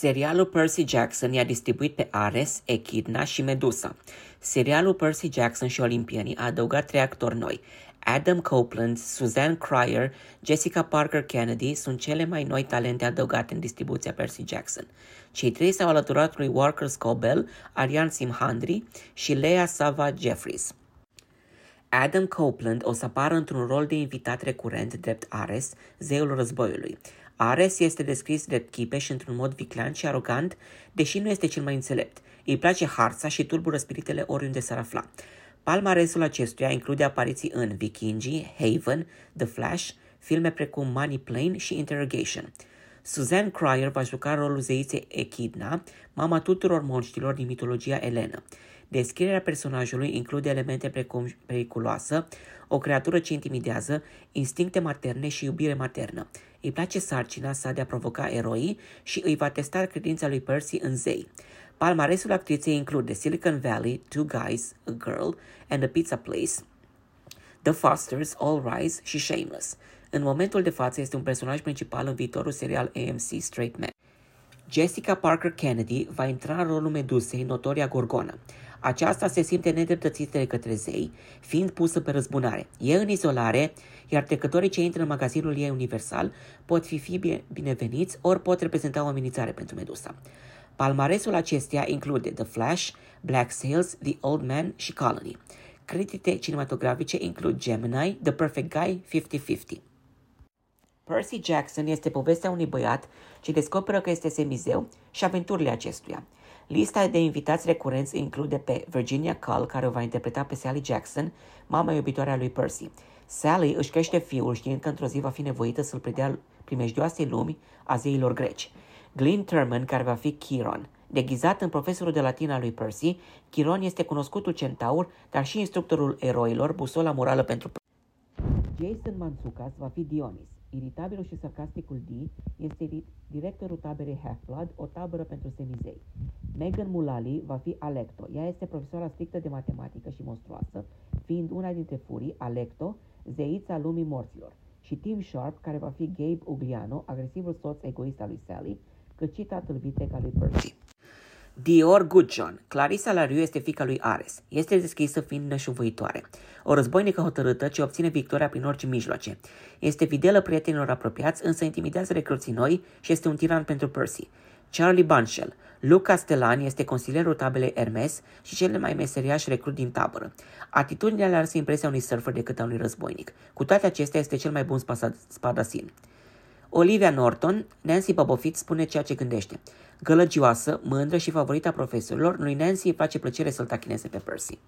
Serialul Percy Jackson i-a distribuit pe Ares, Echidna și Medusa. Serialul Percy Jackson și Olimpienii a adăugat 3 actori noi. Adam Copeland, Suzanne Cryer, Jessica Parker Kennedy sunt cele mai noi talente adăugate în distribuția Percy Jackson. Cei 3 s-au alăturat lui Walker Scobell, Arian Simhandri și Lea Sava Jeffries. Adam Copeland o să apară într-un rol de invitat recurent drept Ares, zeul războiului. Ares este descris drept chipeș într-un mod viclean și arogant, deși nu este cel mai înțelept. Îi place harța și tulbură spiritele oriunde s-ar afla. Palmaresul acestuia include apariții în Vikings, Haven, The Flash, filme precum Money Plane și Interrogation. Suzanne Cryer va juca rolul zeiței Echidna, mama tuturor monștilor din mitologia elenă. Descrierea personajului include elemente precum periculoasă, o creatură ce intimidează, instincte materne și iubire maternă. Îi place sarcina sa de a provoca eroii și îi va testa credința lui Percy în zei. Palmaresul actriței include Silicon Valley, Two Guys, A Girl and A Pizza Place, The Fosters, All Rise și Shameless. În momentul de față este un personaj principal în viitorul serial AMC Straight Man. Jessica Parker Kennedy va intra în rolul Medusei, notoria gorgonă. Aceasta se simte nedreptățită de către zei, fiind pusă pe răzbunare. E în izolare, iar trecătorii ce intră în magazinul ei universal pot fi bineveniți ori pot reprezenta o amenințare pentru Medusa. Palmaresul acesteia include The Flash, Black Sails, The Old Man și Colony. Credite cinematografice includ Gemini, The Perfect Guy, 50-50. Percy Jackson este povestea unui băiat ce descoperă că este semizeu și aventurile acestuia. Lista de invitați recurenți include pe Virginia Call, care o va interpreta pe Sally Jackson, mama iubitoare a lui Percy. Sally își crește fiul știind că într-o zi va fi nevoită să-l predea primejdioasei lumi a zeilor greci. Glenn Thurman, care va fi Chiron. Deghizat în profesorul de latina lui Percy, Chiron este cunoscutul centaur, dar și instructorul eroilor, busola morală pentru Percy. Jason Mantzoukas va fi Dionis. Iritabilul și sarcasticul D este directorul taberei Half-Blood, o tabără pentru semizei. Megan Mullally va fi Alecto. Ea este profesoara strictă de matematică și monstruoasă, fiind una dintre furii, Alecto, zeița lumii morților. Și Tim Sharp, care va fi Gabe Ugliano, agresivul soț egoist al lui Sally, cât și tatăl vitec al lui Percy. Dior Goodjohn. Clarissa Lariu este fiica lui Ares. Este deschisă fiind nășuvoitoare. O războinică hotărâtă ce obține victoria prin orice mijloace. Este fidelă prietenilor apropiați, însă intimidează recruții noi și este un tiran pentru Percy. Charlie Bunshell. Luke Castellan este consilierul tabelei Hermes și cel mai meseriaș recrut din tabără. Atitudinea le arse impresia unui surfer decât a unui războinic. Cu toate acestea, este cel mai bun spadasin. Olivia Norton, Nancy Bobofit, spune ceea ce gândește. Gălăgioasă, mândră și favorita profesorilor, lui Nancy îi face plăcere să-l tachineze pe Percy.